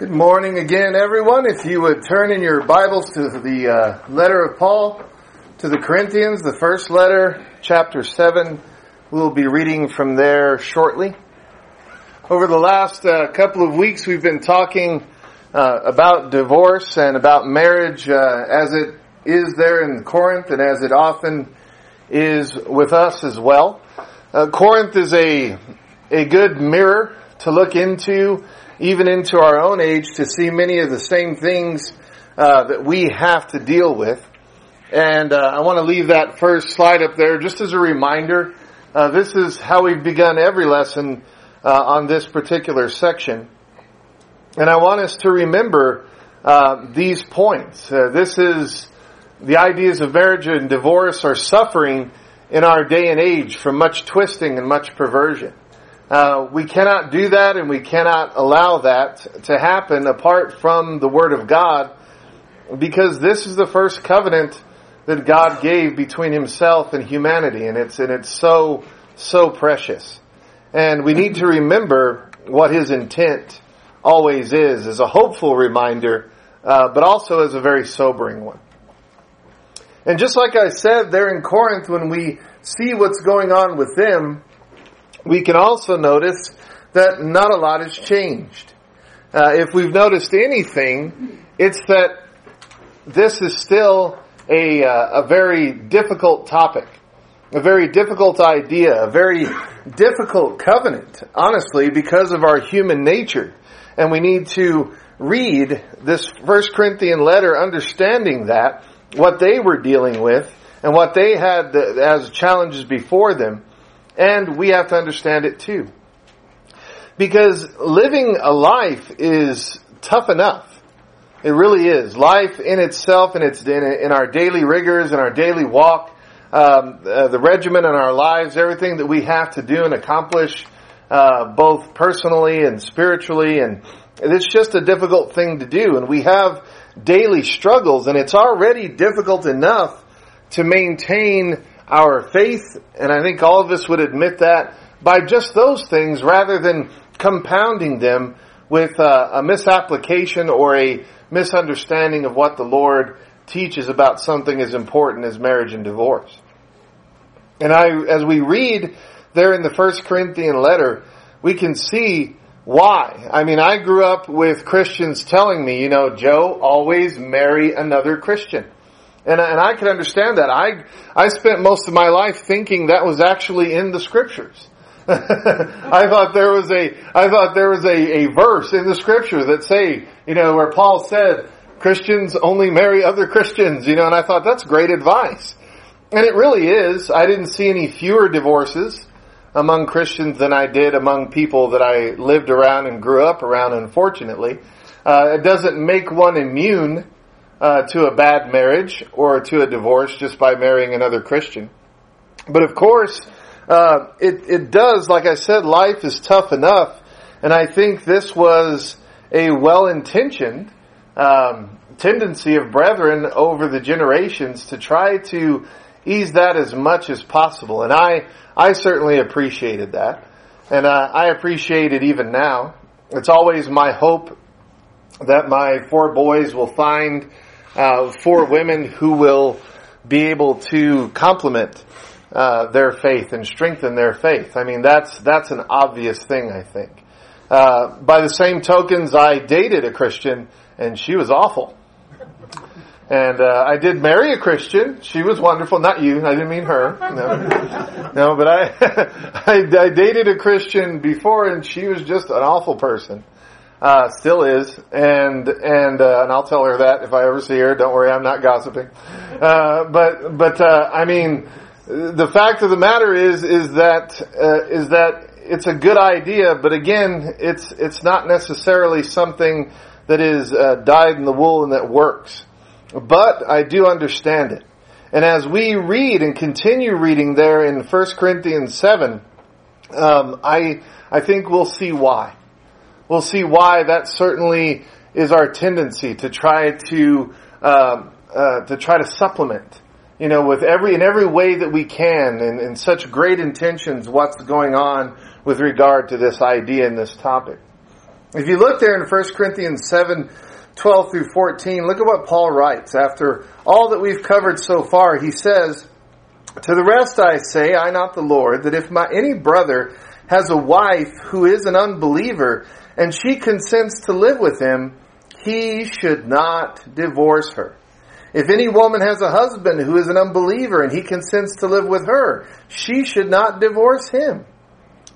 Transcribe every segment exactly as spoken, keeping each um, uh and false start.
Good morning again, everyone. If you would turn in your Bibles to the uh, letter of Paul to the Corinthians, the first letter, chapter seven. We'll be reading from there shortly. Over the last uh, couple of weeks, we've been talking uh, about divorce and about marriage uh, as it is there in Corinth and as it often is with us as well. Uh, Corinth is a a good mirror to look into, even into our own age, to see many of the same things uh, that we have to deal with. And uh, I want to leave that first slide up there just as a reminder. Uh, this is how we've begun every lesson uh, on this particular section. And I want us to remember uh, these points. Uh, this is the ideas of marriage and divorce are suffering in our day and age from much twisting and much perversion. Uh, we cannot do that, and we cannot allow that to happen apart from the Word of God, because this is the first covenant that God gave between Himself and humanity, and it's and it's so, so precious. And we need to remember what His intent always is, as a hopeful reminder, uh, but also as a very sobering one. And just like I said there in Corinth, when we see what's going on with them, we can also notice that not a lot has changed. Uh, if we've noticed anything, it's that this is still a uh, a very difficult topic, a very difficult idea, a very difficult covenant, honestly, because of our human nature. And we need to read this First Corinthian letter understanding that, what they were dealing with, and what they had as challenges before them. And we have to understand it too. Because living a life is tough enough. It really is. Life in itself, in its in our daily rigors, in our daily walk, um, uh, the regimen in our lives, everything that we have to do and accomplish, uh, both personally and spiritually. And it's just a difficult thing to do. And we have daily struggles. And it's already difficult enough to maintain our faith, and I think all of us would admit that, by just those things rather than compounding them with uh, a misapplication or a misunderstanding of what the Lord teaches about something as important as marriage and divorce. And I, as we read there in the First Corinthian letter, we can see why. I mean, I grew up with Christians telling me, you know, Joe, always marry another Christian. And, and I can understand that. I I spent most of my life thinking that was actually in the Scriptures. I thought there was a I thought there was a, a verse in the Scripture that say, you know, where Paul said, Christians only marry other Christians, you know, and I thought that's great advice. And it really is. I didn't see any fewer divorces among Christians than I did among people that I lived around and grew up around, unfortunately. Uh, it doesn't make one immune Uh, to a bad marriage or to a divorce just by marrying another Christian. But of course, uh, it, it does, like I said, life is tough enough. And I think this was a well-intentioned um, tendency of brethren over the generations to try to ease that as much as possible. And I, I certainly appreciated that. And uh, I appreciate it even now. It's always my hope that my four boys will find Uh, for women who will be able to complement uh, their faith and strengthen their faith. I mean, that's that's an obvious thing, I think. Uh, by the same tokens, I dated a Christian, and she was awful. And uh, I did marry a Christian. She was wonderful. Not you. I didn't mean her. No, no but I, I, I dated a Christian before, and she was just an awful person. Uh, still is, and and uh, and I'll tell her that if I ever see her. Don't worry, I'm not gossiping. Uh, but but uh, I mean, the fact of the matter is is that uh, is that it's a good idea, but again, it's it's not necessarily something that is uh, dyed in the wool and that works. But I do understand it, and as we read and continue reading there in First Corinthians seven, um, I I think we'll see why. We'll see why that certainly is our tendency to try to um, uh, to try to supplement, you know, with every in every way that we can, and in such great intentions, what's going on with regard to this idea and this topic. If you look there in First Corinthians seven, twelve through fourteen, look at what Paul writes. After all that we've covered so far, he says, "To the rest I say, I not the Lord, that if my any brother has a wife who is an unbeliever, and she consents to live with him, he should not divorce her. If any woman has a husband who is an unbeliever, and he consents to live with her, she should not divorce him.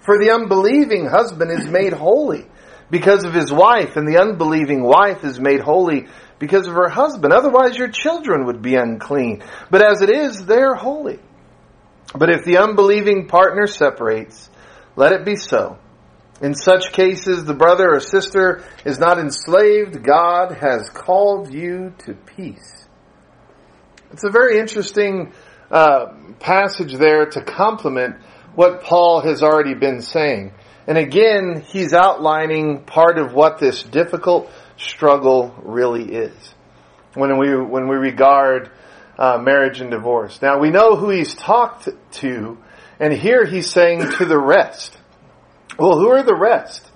For the unbelieving husband is made holy because of his wife, and the unbelieving wife is made holy because of her husband. Otherwise your children would be unclean. But as it is, they're holy. But if the unbelieving partner separates, let it be so. In such cases, the brother or sister is not enslaved. God has called you to peace." It's a very interesting uh, passage there to complement what Paul has already been saying. And again, he's outlining part of what this difficult struggle really is when we when we regard uh, marriage and divorce. Now, we know who he's talked to, and here he's saying to the rest. Well, who are the rest?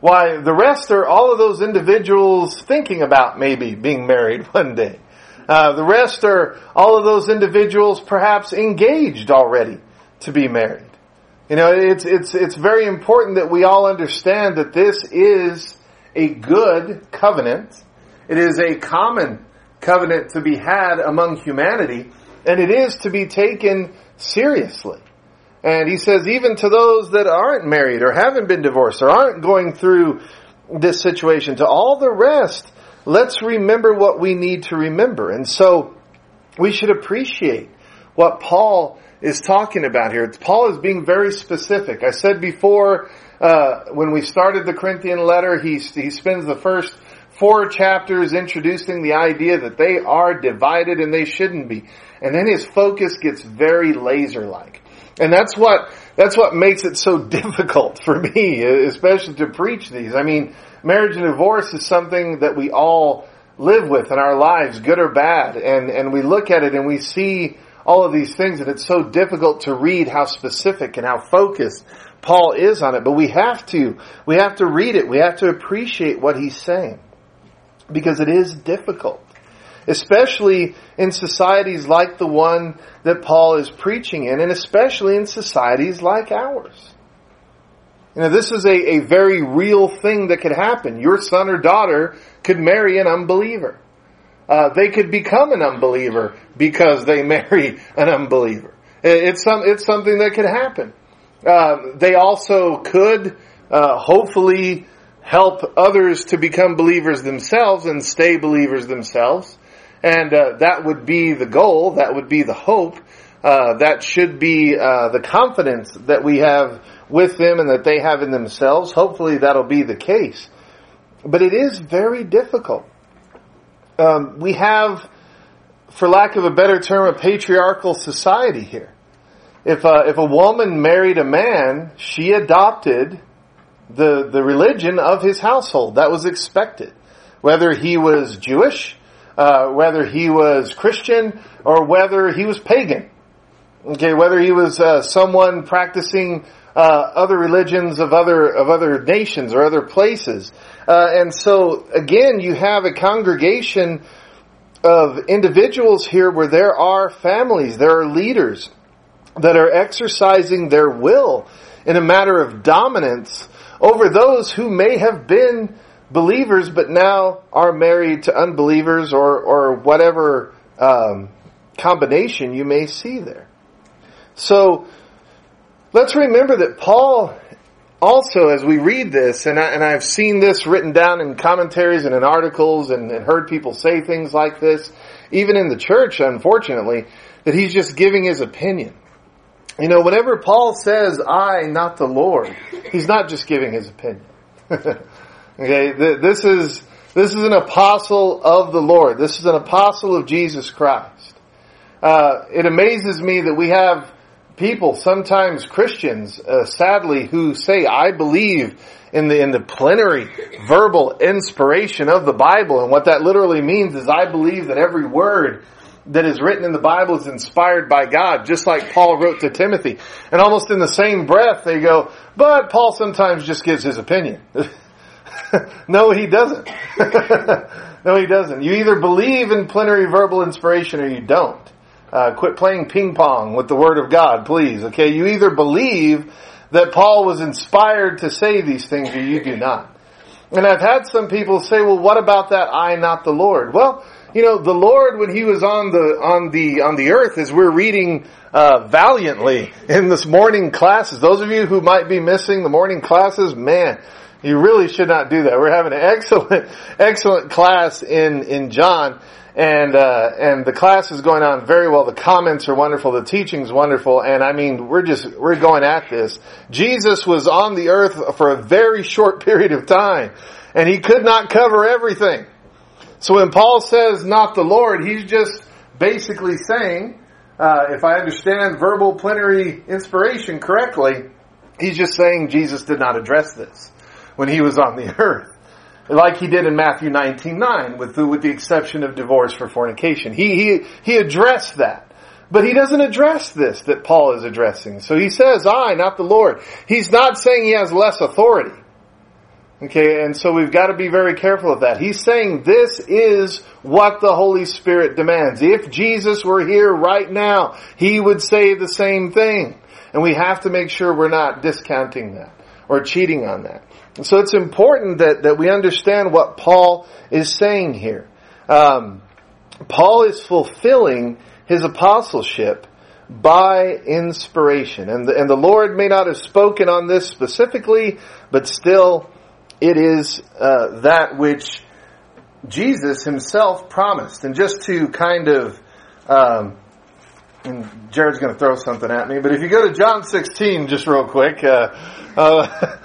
Why, the rest are all of those individuals thinking about maybe being married one day. Uh, the rest are all of those individuals perhaps engaged already to be married. You know, it's it's it's very important that we all understand that this is a good covenant. It is a common covenant to be had among humanity, and it is to be taken seriously. And he says even to those that aren't married or haven't been divorced or aren't going through this situation, to all the rest, let's remember what we need to remember. And so we should appreciate what Paul is talking about here. Paul is being very specific. I said before, uh, when we started the Corinthian letter, he, he spends the first four chapters introducing the idea that they are divided and they shouldn't be. And then his focus gets very laser-like. And that's what, that's what makes it so difficult for me, especially to preach these. I mean, marriage and divorce is something that we all live with in our lives, good or bad. And, and we look at it and we see all of these things, and it's so difficult to read how specific and how focused Paul is on it. But we have to. We have to read it. We have to appreciate what he's saying, because it is difficult, especially in societies like the one that Paul is preaching in, and especially in societies like ours. You know, this is a, a very real thing that could happen. Your son or daughter could marry an unbeliever. Uh, they could become an unbeliever because they marry an unbeliever. It's some, it's something that could happen. Uh, they also could uh, hopefully help others to become believers themselves and stay believers themselves. And uh, that would be the goal. That would be the hope. Uh, that should be uh, the confidence that we have with them and that they have in themselves. Hopefully that'll be the case. But it is very difficult. Um, we have, for lack of a better term, a patriarchal society here. If a, if a woman married a man, she adopted the the religion of his household. That was expected, whether he was Jewish, uh, whether he was Christian, or whether he was pagan. Okay, whether he was uh, someone practicing uh, other religions of other of other nations or other places. Uh, and so, again, you have a congregation of individuals here where there are families, there are leaders that are exercising their will in a matter of dominance over those who may have been believers but now are married to unbelievers or, or whatever um, combination you may see there. So, let's remember that Paul also, as we read this, and, I, and I've seen this written down in commentaries and in articles and, and heard people say things like this, even in the church, unfortunately, that he's just giving his opinion. You know, whenever Paul says, I, not the Lord, he's not just giving his opinion. Okay, th- this is this is an apostle of the Lord. This is an apostle of Jesus Christ. Uh, it amazes me that we have people, sometimes Christians, uh, sadly, who say, I believe in the in the plenary verbal inspiration of the Bible. And what that literally means is I believe that every word that is written in the Bible is inspired by God, just like Paul wrote to Timothy. And almost in the same breath, they go, but Paul sometimes just gives his opinion. No, he doesn't. No, he doesn't. You either believe in plenary verbal inspiration or you don't. Uh, quit playing ping pong with the Word of God, please. Okay, you either believe that Paul was inspired to say these things or you do not. And I've had some people say, well, what about that I, not the Lord? Well, you know, the Lord, when he was on the, on the, on the earth, as we're reading, uh, valiantly in this morning classes, those of you who might be missing the morning classes, man, you really should not do that. We're having an excellent, excellent class in, in John. And, uh, and the class is going on very well. The comments are wonderful. The teaching's wonderful. And I mean, we're just, we're going at this. Jesus was on the earth for a very short period of time. And he could not cover everything. So when Paul says, not the Lord, he's just basically saying, uh, if I understand verbal plenary inspiration correctly, he's just saying Jesus did not address this when he was on the earth. Like he did in Matthew nineteen nine, with the, with the exception of divorce for fornication. He, he, he addressed that. But he doesn't address this that Paul is addressing. So he says, I, not the Lord. He's not saying he has less authority. Okay, and so we've got to be very careful of that. He's saying this is what the Holy Spirit demands. If Jesus were here right now, he would say the same thing. And we have to make sure we're not discounting that or cheating on that. And so it's important that, that we understand what Paul is saying here. Um, Paul is fulfilling his apostleship by inspiration. And the, and the Lord may not have spoken on this specifically, but still it is uh, that which Jesus himself promised. And just to kind of... Um, and Jared's going to throw something at me, but if you go to John sixteen, just real quick... Uh, uh,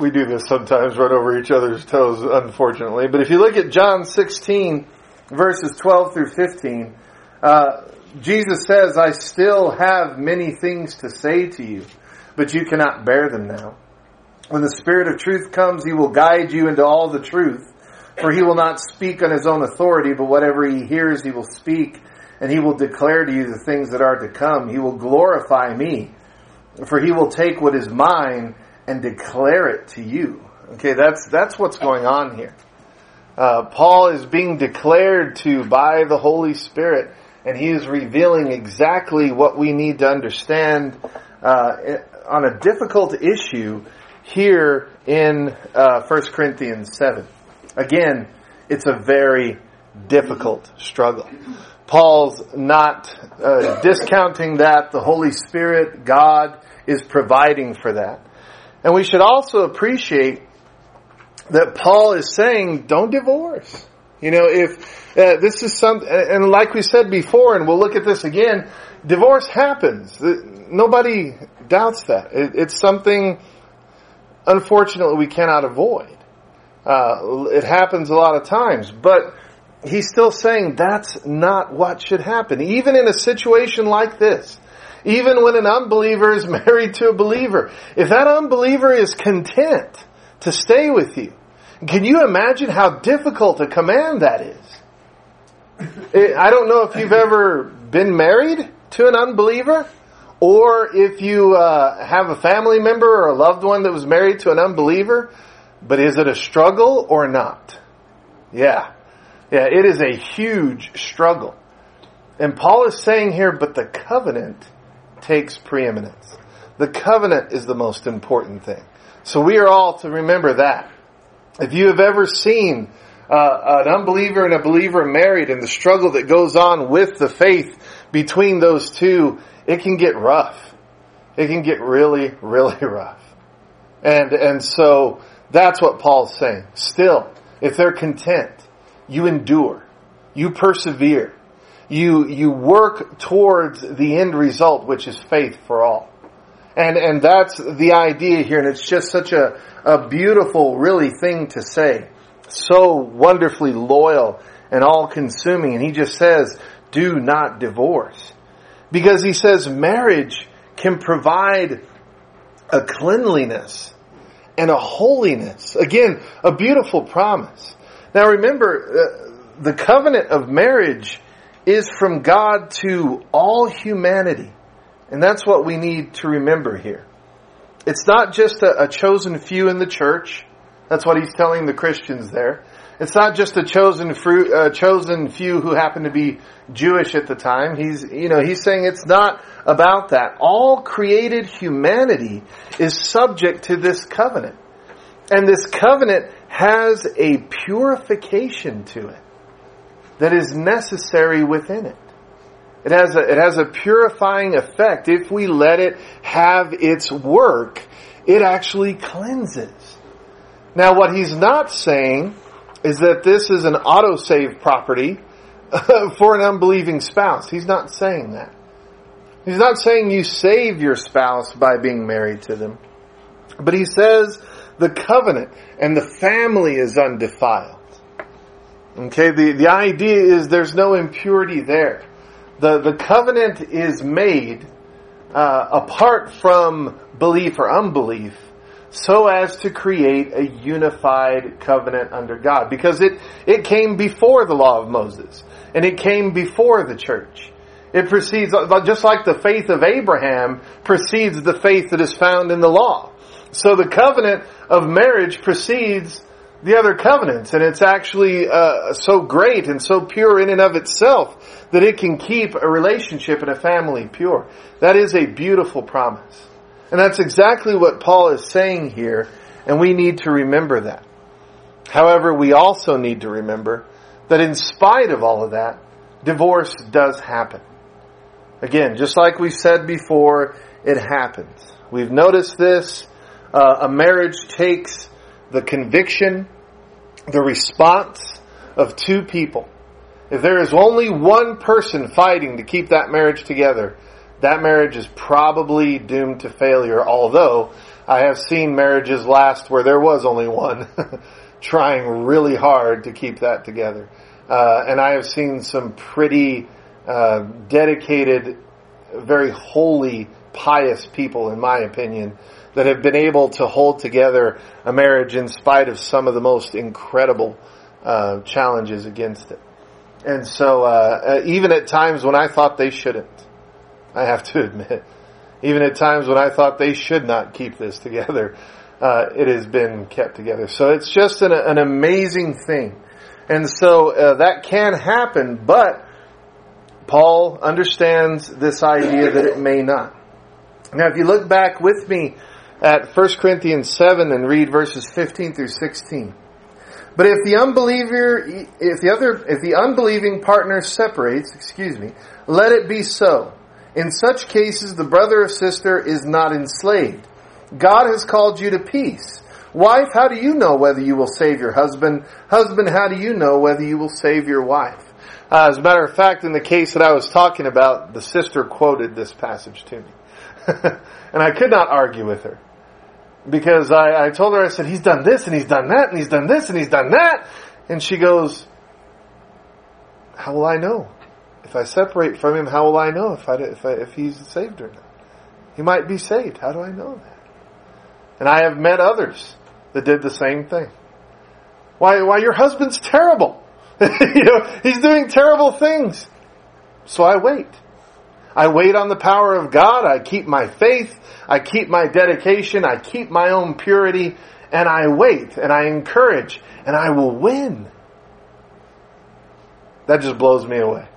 we do this sometimes, run over each other's toes, unfortunately. But if you look at John sixteen, verses twelve through fifteen, uh, Jesus says, I still have many things to say to you, but you cannot bear them now. When the Spirit of truth comes, he will guide you into all the truth, for he will not speak on his own authority, but whatever he hears, he will speak, and he will declare to you the things that are to come. He will glorify me. For he will take what is mine and declare it to you. Okay, that's that's what's going on here. Uh, Paul is being declared to by the Holy Spirit, and he is revealing exactly what we need to understand uh, on a difficult issue here in uh, First Corinthians seven. Again, it's a very difficult struggle. Paul's not uh, discounting that. The Holy Spirit, God, is providing for that. And we should also appreciate that Paul is saying, don't divorce. You know, if uh, this is something, and like we said before, and we'll look at this again, divorce happens. Nobody doubts that. It's something, unfortunately, we cannot avoid. Uh, it happens a lot of times. But he's still saying that's not what should happen. Even in a situation like this, even when an unbeliever is married to a believer, if that unbeliever is content to stay with you, can you imagine how difficult a command that is? I don't know if you've ever been married to an unbeliever, or if you uh, have a family member or a loved one that was married to an unbeliever, but is it a struggle or not? Yeah. Yeah, it is a huge struggle. And Paul is saying here, but the covenant takes preeminence. The covenant is the most important thing. So we are all to remember that. If you have ever seen uh, an unbeliever and a believer married and the struggle that goes on with the faith between those two, it can get rough. It can get really, really rough. And, and so that's what Paul's saying. Still, if they're content, you endure. You persevere. You you work towards the end result, which is faith for all. And and that's the idea here. And it's just such a, a beautiful, really thing to say. So wonderfully loyal and all-consuming. And he just says, do not divorce. Because he says marriage can provide a cleanliness and a holiness. Again, a beautiful promise. Now remember, uh, the covenant of marriage is from God to all humanity. And that's what we need to remember here. It's not just a, a chosen few in the church. That's what he's telling the Christians there. It's not just a chosen fruit, uh, chosen few who happen to be Jewish at the time. He's, you know, he's saying it's not about that. All created humanity is subject to this covenant. And this covenant has a purification to it that is necessary within it. It has a, it has a purifying effect. If we let it have its work, it actually cleanses. Now, what he's not saying is that this is an autosave property for an unbelieving spouse. He's not saying that. He's not saying you save your spouse by being married to them. But he says the covenant and the family is undefiled. Okay, the, the idea is there's no impurity there. The, the covenant is made uh, apart from belief or unbelief, so as to create a unified covenant under God. Because it, it came before the law of Moses. And it came before the church. It precedes, just like the faith of Abraham precedes the faith that is found in the law. So the covenant of marriage precedes the other covenants. And it's actually uh, so great and so pure in and of itself that it can keep a relationship and a family pure. That is a beautiful promise. And that's exactly what Paul is saying here, and we need to remember that. However, we also need to remember that in spite of all of that, divorce does happen. Again, just like we said before, it happens. We've noticed this. Uh, a marriage takes the conviction, the response of two people. If there is only one person fighting to keep that marriage together, that marriage is probably doomed to failure, although I have seen marriages last where there was only one trying really hard to keep that together. Uh, and I have seen some pretty uh, dedicated, very holy, pious people, in my opinion, that have been able to hold together a marriage in spite of some of the most incredible uh, challenges against it. And so uh, even at times when I thought they shouldn't, I have to admit, even at times when I thought they should not keep this together, uh, it has been kept together. So it's just an, an amazing thing. And so uh, that can happen, but Paul understands this idea that it may not. Now, if you look back with me at First Corinthians seven and read verses fifteen through sixteen. But if the unbeliever, if the other, if the unbelieving partner separates, excuse me, let it be so. In such cases, the brother or sister is not enslaved. God has called you to peace. Wife, how do you know whether you will save your husband? Husband, how do you know whether you will save your wife? Uh, as a matter of fact, in the case that I was talking about, the sister quoted this passage to me. And I could not argue with her. Because I, I told her, I said, he's done this and he's done that and he's done this and he's done that. And she goes, how will I know? If I separate from him, how will I know if I, if I, if he's saved or not? He might be saved. How do I know that? And I have met others that did the same thing. Why, why your husband's terrible. You know, he's doing terrible things. So I wait. I wait on the power of God. I keep my faith. I keep my dedication. I keep my own purity. And I wait. And I encourage. And I will win. That just blows me away.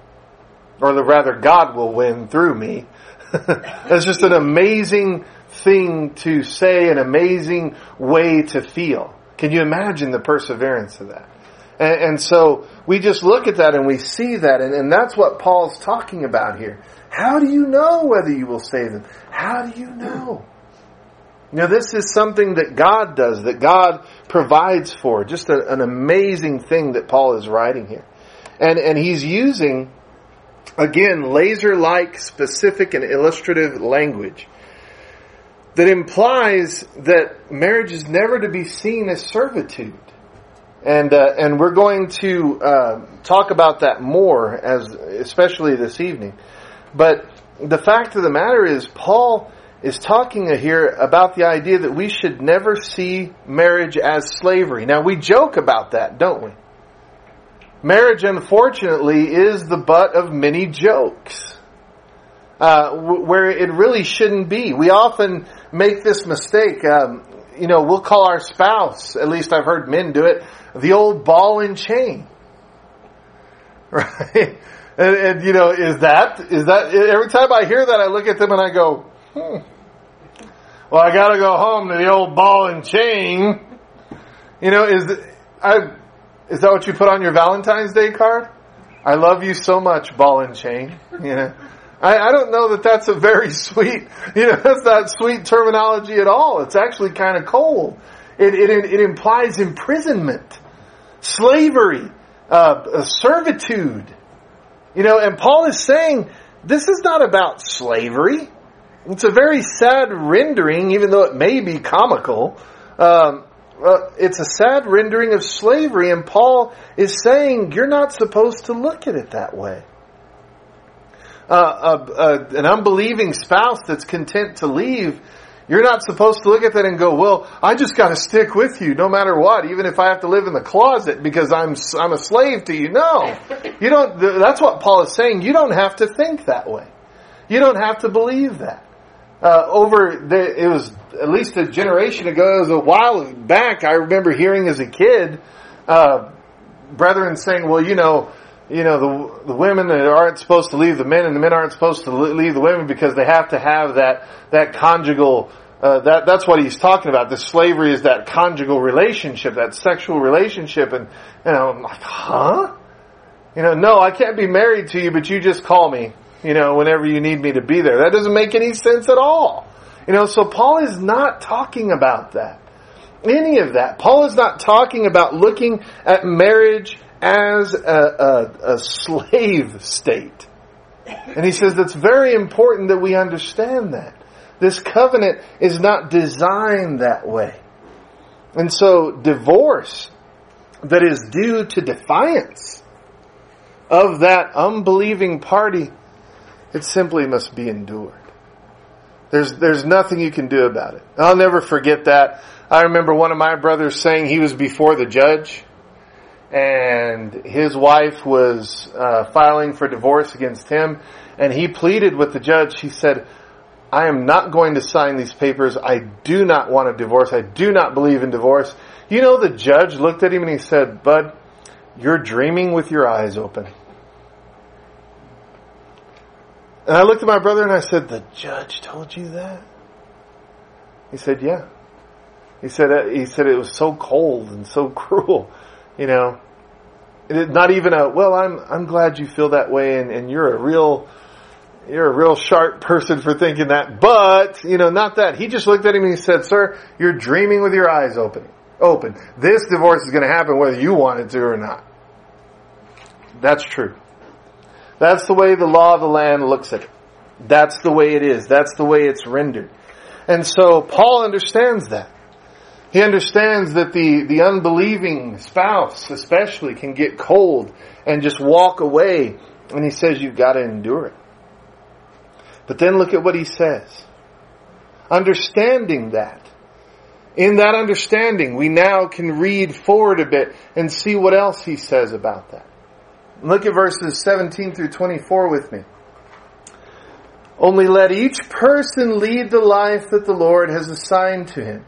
Or rather, God will win through me. That's just an amazing thing to say, an amazing way to feel. Can you imagine the perseverance of that? And, and so we just look at that and we see that. And, and that's what Paul's talking about here. How do you know whether you will save them? How do you know? Now, this is something that God does, that God provides for. Just a, an amazing thing that Paul is writing here. And, and he's using... Again, laser-like, specific, and illustrative language that implies that marriage is never to be seen as servitude. And uh, and we're going to uh, talk about that more, as especially this evening. But the fact of the matter is, Paul is talking here about the idea that we should never see marriage as slavery. Now, we joke about that, don't we? Marriage, unfortunately, is the butt of many jokes. uh, where it really shouldn't be. We often make this mistake. Um, you know, we'll call our spouse, at least I've heard men do it, the old ball and chain. Right? And, and you know, is that, is that, every time I hear that, I look at them and I go, hmm. Well, I gotta go home to the old ball and chain. You know, is I is that what you put on your Valentine's Day card? I love you so much, ball and chain. You know, I, I don't know that that's a very sweet, you know, that's not sweet terminology at all. It's actually kind of cold. It, it, it implies imprisonment, slavery, uh, servitude. You know, and Paul is saying, this is not about slavery. It's a very sad rendering, even though it may be comical. Um, uh, it's a sad rendering of slavery, and Paul is saying you're not supposed to look at it that way. Uh, uh, uh, an unbelieving spouse that's content to leave, you're not supposed to look at that and go, well, I just got to stick with you no matter what, even if I have to live in the closet because I'm I'm a slave to you. No, you don't. That's what Paul is saying. You don't have to think that way. You don't have to believe that. Uh, over the, it was at least a generation ago, it was a while back, I remember hearing as a kid, uh, brethren saying, well, you know, you know, the, the women that aren't supposed to leave the men, and the men aren't supposed to leave the women because they have to have that, that conjugal, uh, that, that's what he's talking about. The slavery is that conjugal relationship, that sexual relationship. And, and I'm like, huh? You know, no, I can't be married to you, but you just call me, you know, whenever you need me to be there. That doesn't make any sense at all. You know, so Paul is not talking about that. Any of that. Paul is not talking about looking at marriage as a, a, a slave state. And he says that's very important that we understand that. This covenant is not designed that way. And so divorce that is due to defiance of that unbelieving party, it simply must be endured. There's there's nothing you can do about it. I'll never forget that. I remember one of my brothers saying he was before the judge, and his wife was uh, filing for divorce against him, and he pleaded with the judge. He said, I am not going to sign these papers. I do not want a divorce. I do not believe in divorce. You know, the judge looked at him and he said, Bud, you're dreaming with your eyes open. And I looked at my brother and I said, the judge told you that? He said, yeah. He said, he said it was so cold and so cruel. You know, it, not even a, well, I'm, I'm glad you feel that way. And, and you're a real, you're a real sharp person for thinking that, but you know, not that. He just looked at him and he said, sir, you're dreaming with your eyes open, open. This divorce is going to happen whether you want it to or not. That's true. That's the way the law of the land looks at it. That's the way it is. That's the way it's rendered. And so Paul understands that. He understands that the, the unbelieving spouse especially can get cold and just walk away. And he says you've got to endure it. But then look at what he says. Understanding that. In that understanding, we now can read forward a bit and see what else he says about that. Look at verses seventeen through twenty-four with me. Only let each person lead the life that the Lord has assigned to him,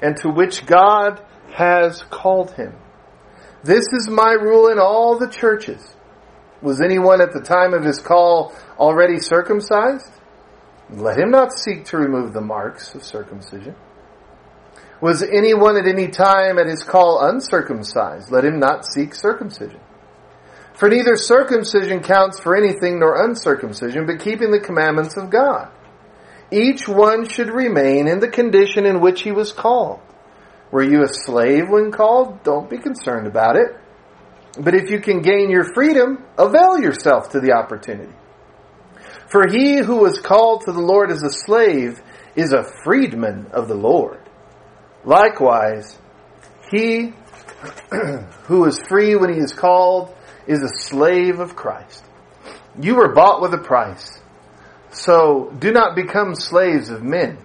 and to which God has called him. This is my rule in all the churches. Was anyone at the time of his call already circumcised? Let him not seek to remove the marks of circumcision. Was anyone at any time at his call uncircumcised? Let him not seek circumcision. For neither circumcision counts for anything nor uncircumcision, but keeping the commandments of God. Each one should remain in the condition in which he was called. Were you a slave when called? Don't be concerned about it. But if you can gain your freedom, avail yourself to the opportunity. For he who was called to the Lord as a slave is a freedman of the Lord. Likewise, he who is free when he is called is a slave of Christ. You were bought with a price. So do not become slaves of men.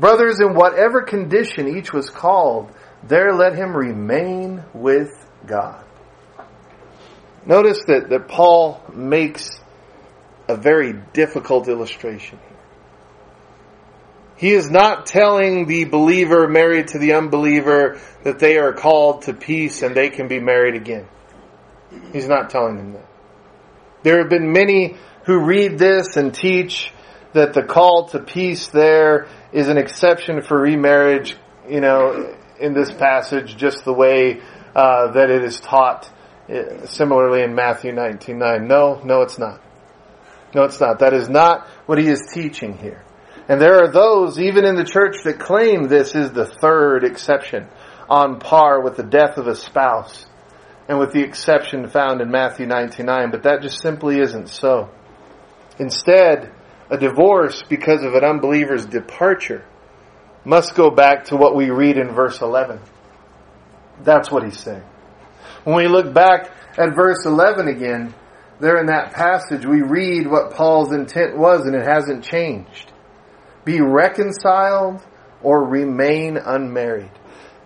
Brothers, in whatever condition each was called, there let him remain with God. Notice that, that Paul makes a very difficult illustration here. He is not telling the believer married to the unbeliever that they are called to peace and they can be married again. He's not telling them that. There have been many who read this and teach that the call to peace there is an exception for remarriage, you know, in this passage, just the way uh, that it is taught similarly in Matthew nineteen nine. No, no it's not. No, it's not. That is not what he is teaching here. And there are those, even in the church, that claim this is the third exception, on par with the death of a spouse and with the exception found in Matthew nineteen nine. But that just simply isn't so. Instead, a divorce because of an unbeliever's departure must go back to what we read in verse eleven. That's what he's saying. When we look back at verse eleven again, there in that passage, we read what Paul's intent was, and it hasn't changed. Be reconciled or remain unmarried.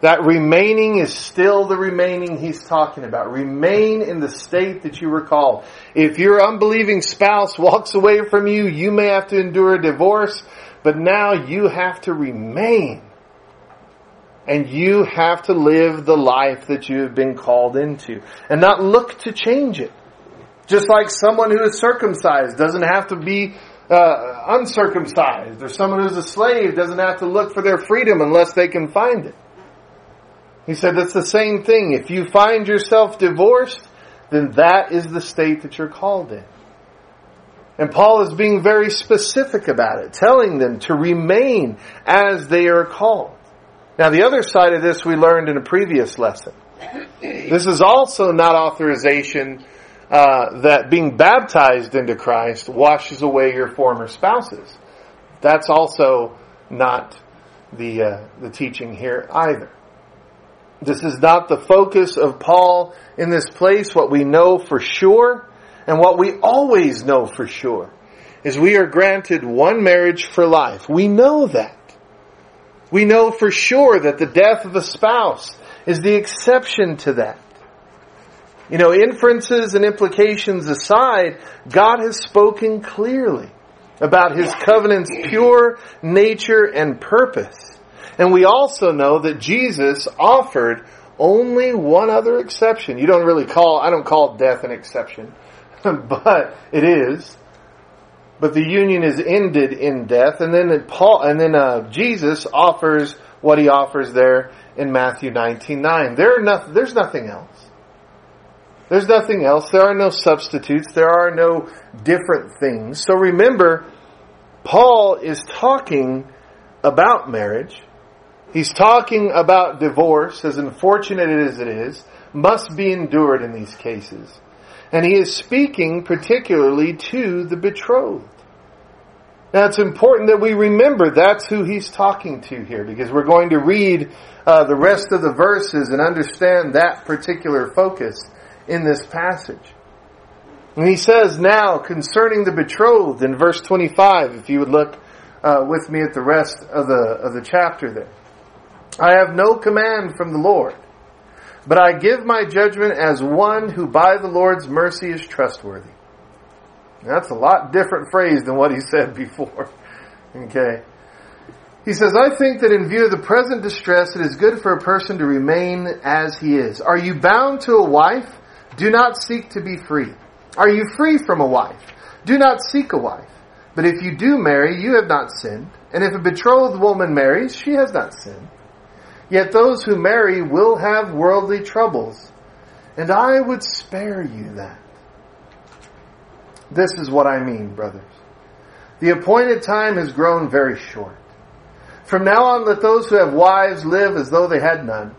That remaining is still the remaining he's talking about. Remain in the state that you were called. If your unbelieving spouse walks away from you, you may have to endure a divorce, but now you have to remain. And you have to live the life that you have been called into and not look to change it. Just like someone who is circumcised doesn't have to be Uh, uncircumcised, or someone who's a slave doesn't have to look for their freedom unless they can find it. He said that's the same thing. If you find yourself divorced, then that is the state that you're called in. And Paul is being very specific about it, telling them to remain as they are called. Now, the other side of this we learned in a previous lesson. This is also not authorization Uh, that being baptized into Christ washes away your former spouses. That's also not the uh, the teaching here either. This is not the focus of Paul in this place. What we know for sure, and what we always know for sure, is we are granted one marriage for life. We know that. We know for sure that the death of a spouse is the exception to that. You know, inferences and implications aside, God has spoken clearly about His covenant's pure nature and purpose. And we also know that Jesus offered only one other exception. You don't really call, I don't call death an exception, but it is. But the union is ended in death, and then Paul, and then uh, Jesus offers what He offers there in Matthew nineteen nine. There are no, there's nothing else. There's nothing else. There are no substitutes. There are no different things. So remember, Paul is talking about marriage. He's talking about divorce, as unfortunate as it is, must be endured in these cases. And he is speaking particularly to the betrothed. Now, it's important that we remember that's who he's talking to here, because we're going to read uh, the rest of the verses and understand that particular focus in this passage. And he says now concerning the betrothed in verse twenty-five, if you would look uh, with me at the rest of the of the chapter there. I have no command from the Lord, but I give my judgment as one who by the Lord's mercy is trustworthy. Now, that's a lot different phrase than what he said before. Okay. He says, I think that in view of the present distress, it is good for a person to remain as he is. Are you bound to a wife? Do not seek to be free. Are you free from a wife? Do not seek a wife. But if you do marry, you have not sinned. And if a betrothed woman marries, she has not sinned. Yet those who marry will have worldly troubles. And I would spare you that. This is what I mean, brothers. The appointed time has grown very short. From now on, let those who have wives live as though they had none.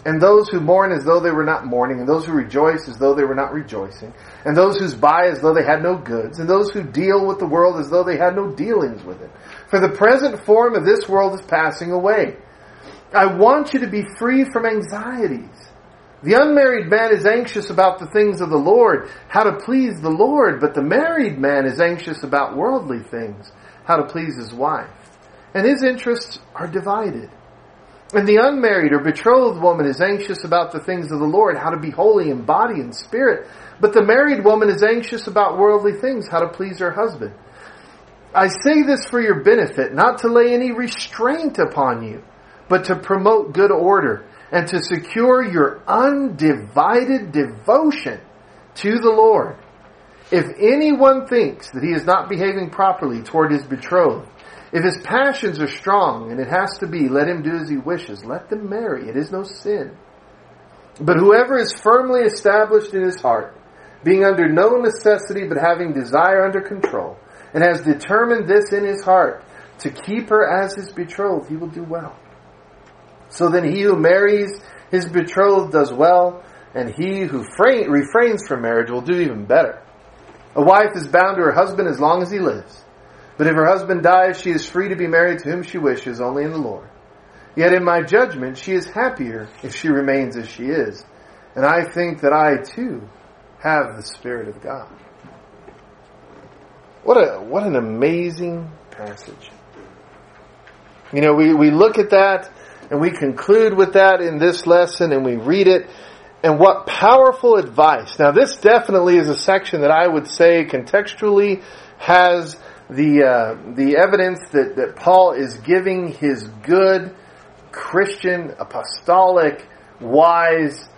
And those who mourn as though they were not mourning, and those who rejoice as though they were not rejoicing, and those who buy as though they had no goods, and those who deal with the world as though they had no dealings with it. For the present form of this world is passing away. I want you to be free from anxieties. The unmarried man is anxious about the things of the Lord, how to please the Lord, but the married man is anxious about worldly things, how to please his wife. And his interests are divided. And the unmarried or betrothed woman is anxious about the things of the Lord, how to be holy in body and spirit. But the married woman is anxious about worldly things, how to please her husband. I say this for your benefit, not to lay any restraint upon you, but to promote good order and to secure your undivided devotion to the Lord. If anyone thinks that he is not behaving properly toward his betrothed, if his passions are strong, and it has to be, let him do as he wishes. Let them marry. It is no sin. But whoever is firmly established in his heart, being under no necessity but having desire under control, and has determined this in his heart, to keep her as his betrothed, he will do well. So then he who marries his betrothed does well, and he who refrains from marriage will do even better. A wife is bound to her husband as long as he lives. But if her husband dies, she is free to be married to whom she wishes, only in the Lord. Yet in my judgment, she is happier if she remains as she is. And I think that I, too, have the Spirit of God. What a what an amazing passage. You know, we, we look at that, and we conclude with that in this lesson, and we read it. And what powerful advice. Now, this definitely is a section that I would say contextually has the uh, the evidence that, that Paul is giving his good, Christian, apostolic, wise,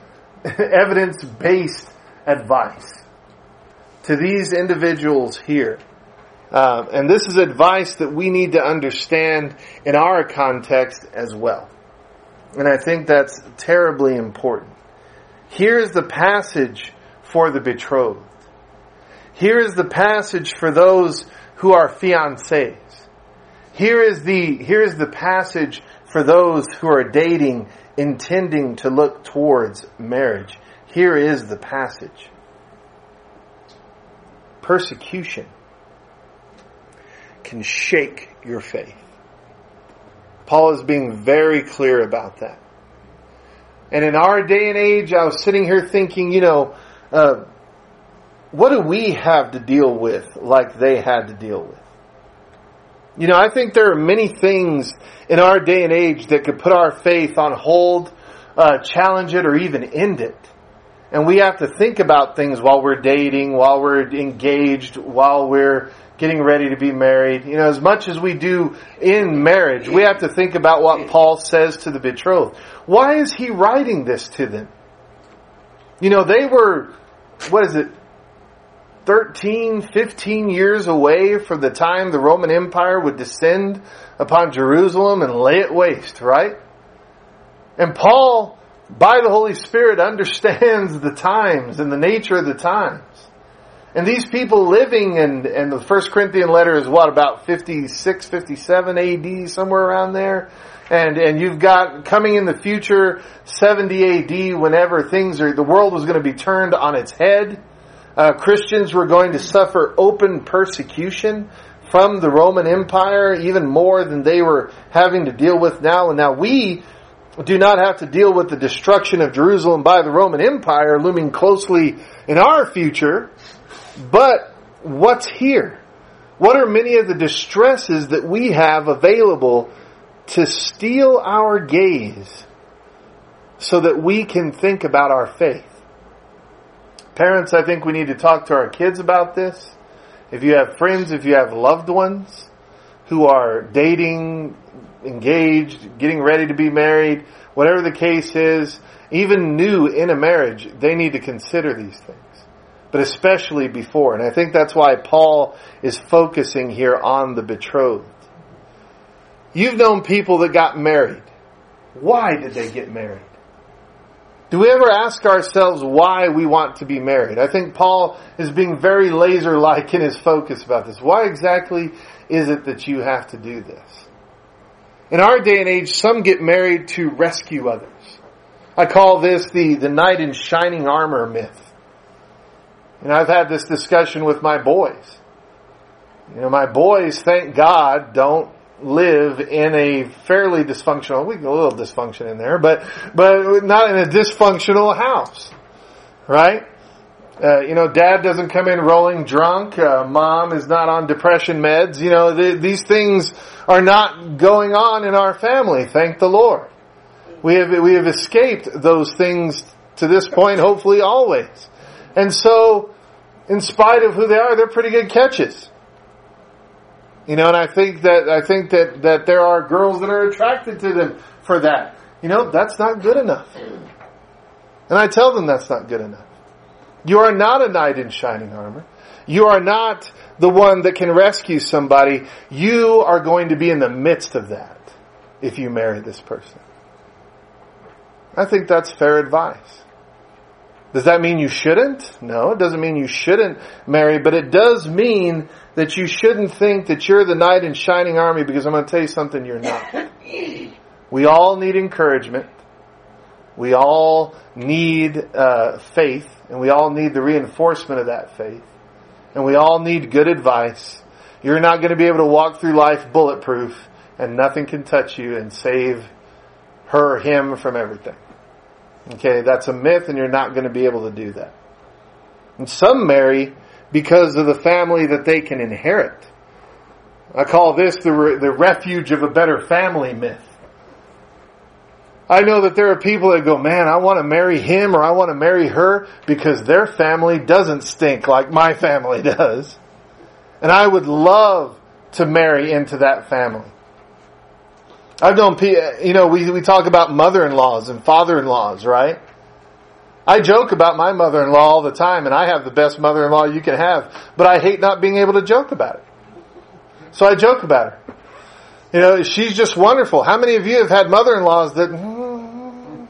evidence-based advice to these individuals here. Uh, and this is advice that we need to understand in our context as well. And I think that's terribly important. Here is the passage for the betrothed. Here is the passage for those who are fiancés. Here is the here is the passage for those who are dating, intending to look towards marriage. Here is the passage. Persecution can shake your faith. Paul is being very clear about that. And in our day and age, I was sitting here thinking, you know, uh, what do we have to deal with like they had to deal with? You know, I think there are many things in our day and age that could put our faith on hold, uh, challenge it, or even end it. And we have to think about things while we're dating, while we're engaged, while we're getting ready to be married. You know, as much as we do in marriage, we have to think about what Paul says to the betrothed. Why is he writing this to them? You know, they were, what is it? thirteen, fifteen years away from the time the Roman Empire would descend upon Jerusalem and lay it waste, right? And Paul, by the Holy Spirit, understands the times and the nature of the times. And these people living, and, and the First Corinthian letter is what, about fifty-six, fifty-seven A D, somewhere around there? And and you've got, coming in the future, seventy A D, whenever things are, the world was going to be turned on its head. Uh, Christians were going to suffer open persecution from the Roman Empire, even more than they were having to deal with now. And now we do not have to deal with the destruction of Jerusalem by the Roman Empire looming closely in our future. But what's here? What are many of the distresses that we have available to steal our gaze so that we can think about our faith? Parents, I think we need to talk to our kids about this. If you have friends, if you have loved ones who are dating, engaged, getting ready to be married, whatever the case is, even new in a marriage, they need to consider these things. But especially before. And I think that's why Paul is focusing here on the betrothed. You've known people that got married. Why did they get married? Do we ever ask ourselves why we want to be married? I think Paul is being very laser-like in his focus about this. Why exactly is it that you have to do this? In our day and age, some get married to rescue others. I call this the, the knight in shining armor myth. And I've had this discussion with my boys. You know, my boys, thank God, don't live in a fairly dysfunctional, we get a little dysfunction in there, but but not in a dysfunctional house, right? Uh, you know, Dad doesn't come in rolling drunk. Uh, Mom is not on depression meds. You know, th- these things are not going on in our family, thank the Lord. We have, we have escaped those things to this point, hopefully always. And so, in spite of who they are, they're pretty good catches. You know, and I think that, I think that, that there are girls that are attracted to them for that. You know, that's not good enough. And I tell them that's not good enough. You are not a knight in shining armor. You are not the one that can rescue somebody. You are going to be in the midst of that if you marry this person. I think that's fair advice. Does that mean you shouldn't? No, it doesn't mean you shouldn't marry, but it does mean that you shouldn't think that you're the knight in shining armor, because I'm going to tell you something, you're not. We all need encouragement. We all need uh, faith, and we all need the reinforcement of that faith. And we all need good advice. You're not going to be able to walk through life bulletproof, and nothing can touch you and save her or him from everything. Okay, that's a myth, and you're not going to be able to do that. And some marry because of the family that they can inherit. I call this the re- the refuge of a better family myth. I know that there are people that go, man, I want to marry him or I want to marry her because their family doesn't stink like my family does. And I would love to marry into that family. I've known, you know, we, we talk about mother-in-laws and father-in-laws, right? I joke about my mother-in-law all the time, and I have the best mother-in-law you can have, but I hate not being able to joke about it. So I joke about her. You know, she's just wonderful. How many of you have had mother-in-laws that, mm,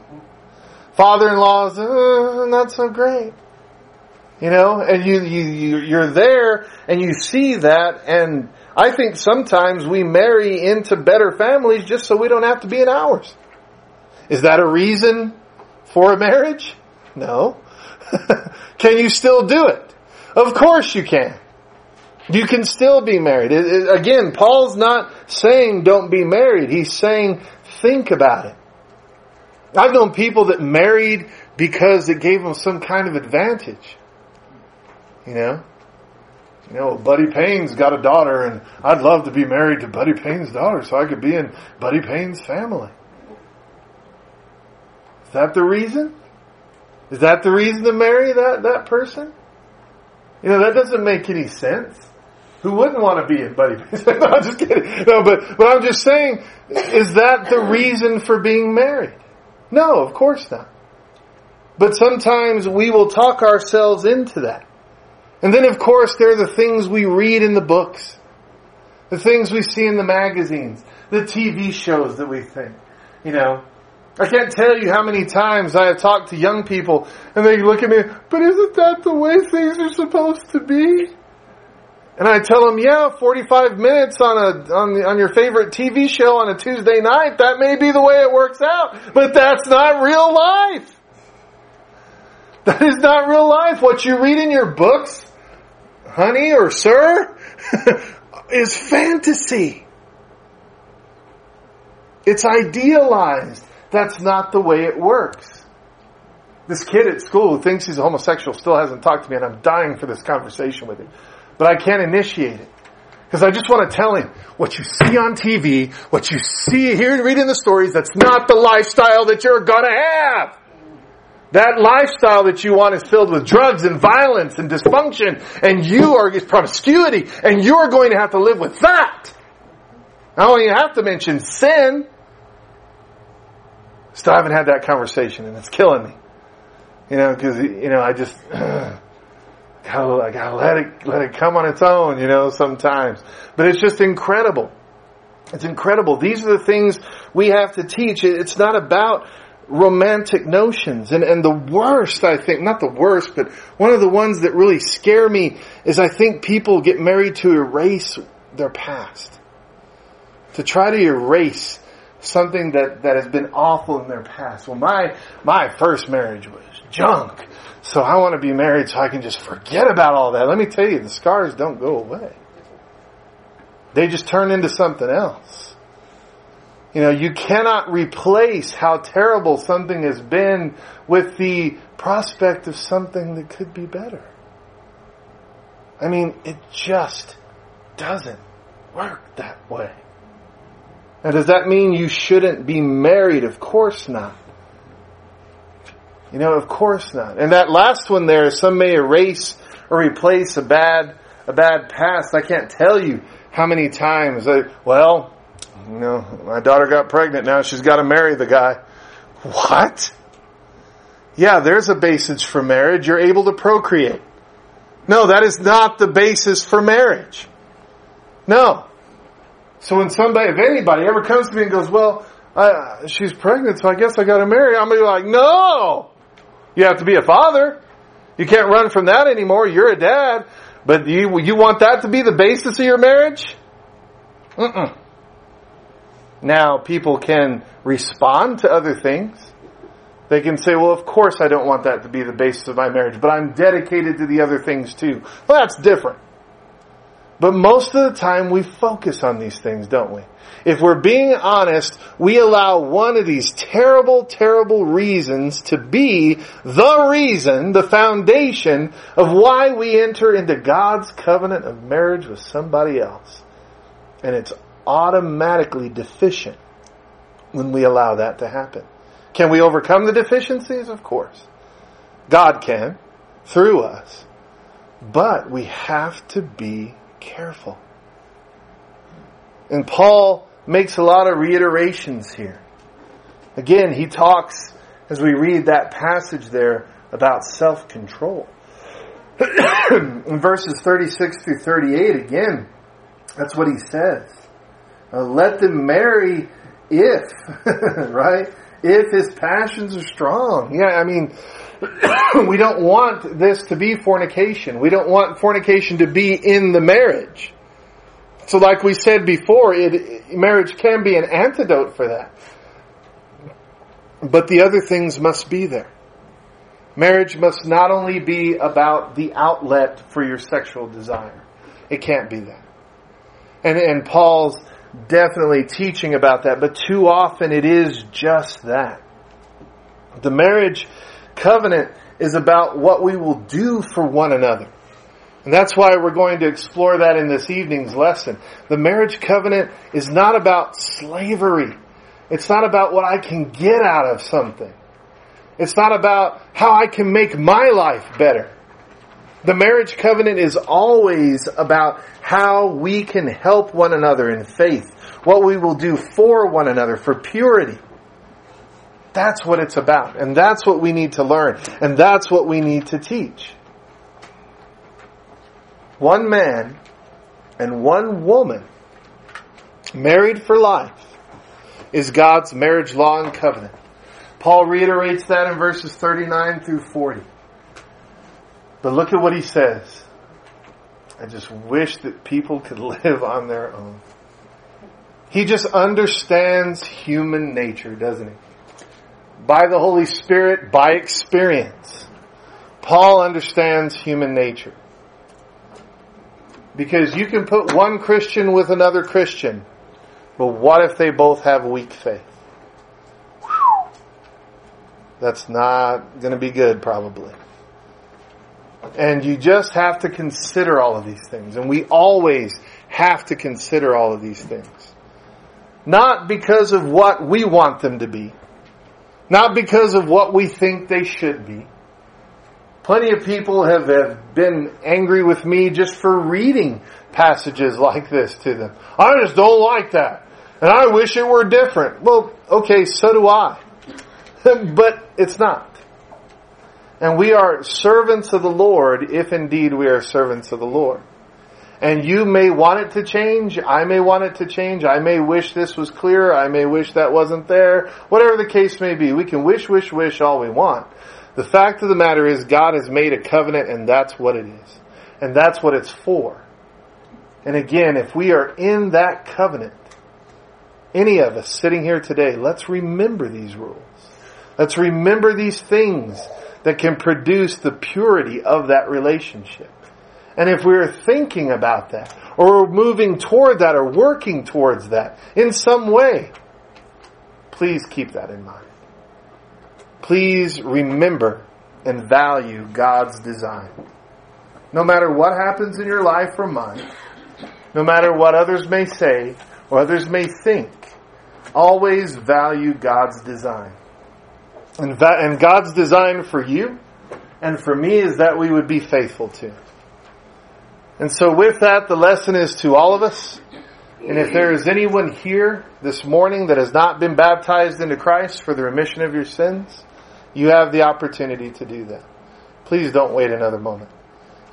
father-in-laws, mm, not so great? You know, and you, you, you're there and you see that, and I think sometimes we marry into better families just so we don't have to be in ours. Is that a reason for a marriage? No. Can you still do it? Of course you can. You can still be married. It, it, again, Paul's not saying don't be married. He's saying think about it. I've known people that married because it gave them some kind of advantage. You know? You know, Buddy Payne's got a daughter, and I'd love to be married to Buddy Payne's daughter so I could be in Buddy Payne's family. Is that the reason? Is that the reason to marry that, that person? You know, that doesn't make any sense. Who wouldn't want to be in Buddy Payne's? No, I'm just kidding. No, but, but I'm just saying, is that the reason for being married? No, of course not. But sometimes we will talk ourselves into that. And then, of course, there are the things we read in the books, the things we see in the magazines, the T V shows that we think, you know. I can't tell you how many times I have talked to young people and they look at me, but isn't that the way things are supposed to be? And I tell them, yeah, forty-five minutes on a on the, on your favorite T V show on a Tuesday night, that may be the way it works out, but that's not real life. That is not real life. What you read in your books, honey or sir, is fantasy. It's idealized. That's not the way it works. This kid at school who thinks he's a homosexual still hasn't talked to me, and I'm dying for this conversation with him. But I can't initiate it. Because I just want to tell him, what you see on T V, what you see, hear, and read in the stories, that's not the lifestyle that you're going to have. That lifestyle that you want is filled with drugs and violence and dysfunction, and you are promiscuity, and you're going to have to live with that. I don't even have to mention sin. Still haven't had that conversation, and it's killing me. You know, because, you know, I just, uh, gotta, I gotta let it, let it come on its own, you know, sometimes. But it's just incredible. It's incredible. These are the things we have to teach. It's not about romantic notions. And, and the worst, I think, not the worst, but one of the ones that really scare me is I think people get married to erase their past. To try to erase something that, that has been awful in their past. Well, my, my first marriage was junk. So I want to be married so I can just forget about all that. Let me tell you, the scars don't go away. They just turn into something else. You know, you cannot replace how terrible something has been with the prospect of something that could be better. I mean, it just doesn't work that way. Now, does that mean you shouldn't be married? Of course not. You know, of course not. And that last one there, some may erase or replace a bad a bad past. I can't tell you how many times. I, well, you know, my daughter got pregnant. Now she's got to marry the guy. What? Yeah, there's a basis for marriage. You're able to procreate. No, that is not the basis for marriage. No. So when somebody, if anybody ever comes to me and goes, well, I, she's pregnant, so I guess I got to marry, I'm going to be like, no! You have to be a father. You can't run from that anymore. You're a dad. But you you want that to be the basis of your marriage? Mm-mm. Now, people can respond to other things. They can say, well, of course I don't want that to be the basis of my marriage, but I'm dedicated to the other things too. Well, that's different. But most of the time we focus on these things, don't we? If we're being honest, we allow one of these terrible, terrible reasons to be the reason, the foundation of why we enter into God's covenant of marriage with somebody else. And it's automatically deficient when we allow that to happen. Can we overcome the deficiencies? Of course. God can, through us. But we have to be careful. And Paul makes a lot of reiterations here. Again, he talks, as we read that passage there, about self-control. In verses thirty-six through thirty-eight, again, that's what he says. Uh, let them marry if, right? If his passions are strong. Yeah, I mean, we don't want this to be fornication. We don't want fornication to be in the marriage. So like we said before, it, marriage can be an antidote for that. But the other things must be there. Marriage must not only be about the outlet for your sexual desire. It can't be that. And, and Paul's definitely teaching about that, but too often it is just that. The marriage covenant is about what we will do for one another. And that's why we're going to explore that in this evening's lesson. The marriage covenant is not about slavery. It's not about what I can get out of something. It's not about how I can make my life better. The marriage covenant is always about how we can help one another in faith. What we will do for one another, for purity. That's what it's about. And that's what we need to learn. And that's what we need to teach. One man and one woman, married for life, is God's marriage law and covenant. Paul reiterates that in verses thirty-nine through forty. But look at what he says. I just wish that people could live on their own. He just understands human nature, doesn't he? By the Holy Spirit, by experience. Paul understands human nature. Because you can put one Christian with another Christian, but what if they both have weak faith? Whew. That's not going to be good, probably. And you just have to consider all of these things. And we always have to consider all of these things. Not because of what we want them to be. Not because of what we think they should be. Plenty of people have, have been angry with me just for reading passages like this to them. I just don't like that. And I wish it were different. Well, okay, so do I. But it's not. And we are servants of the Lord, if indeed we are servants of the Lord. And you may want it to change. I may want it to change. I may wish this was clearer. I may wish that wasn't there. Whatever the case may be. We can wish, wish, wish all we want. The fact of the matter is God has made a covenant, and that's what it is. And that's what it's for. And again, if we are in that covenant, any of us sitting here today, let's remember these rules. Let's remember these things that can produce the purity of that relationship. And if we're thinking about that, or moving toward that, or working towards that in some way, please keep that in mind. Please remember and value God's design. No matter what happens in your life or mine, no matter what others may say or others may think, Always value God's design. And, that, and God's design for you and for me is that we would be faithful to. And so with that, the lesson is to all of us. And if there is anyone here this morning that has not been baptized into Christ for the remission of your sins, you have the opportunity to do that. Please don't wait another moment.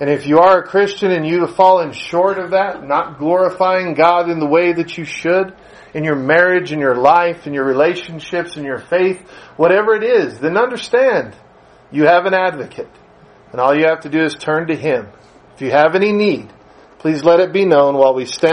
And if you are a Christian and you have fallen short of that, not glorifying God in the way that you should, in your marriage, in your life, in your relationships, in your faith, whatever it is, then understand you have an advocate. And all you have to do is turn to Him. If you have any need, please let it be known while we stand.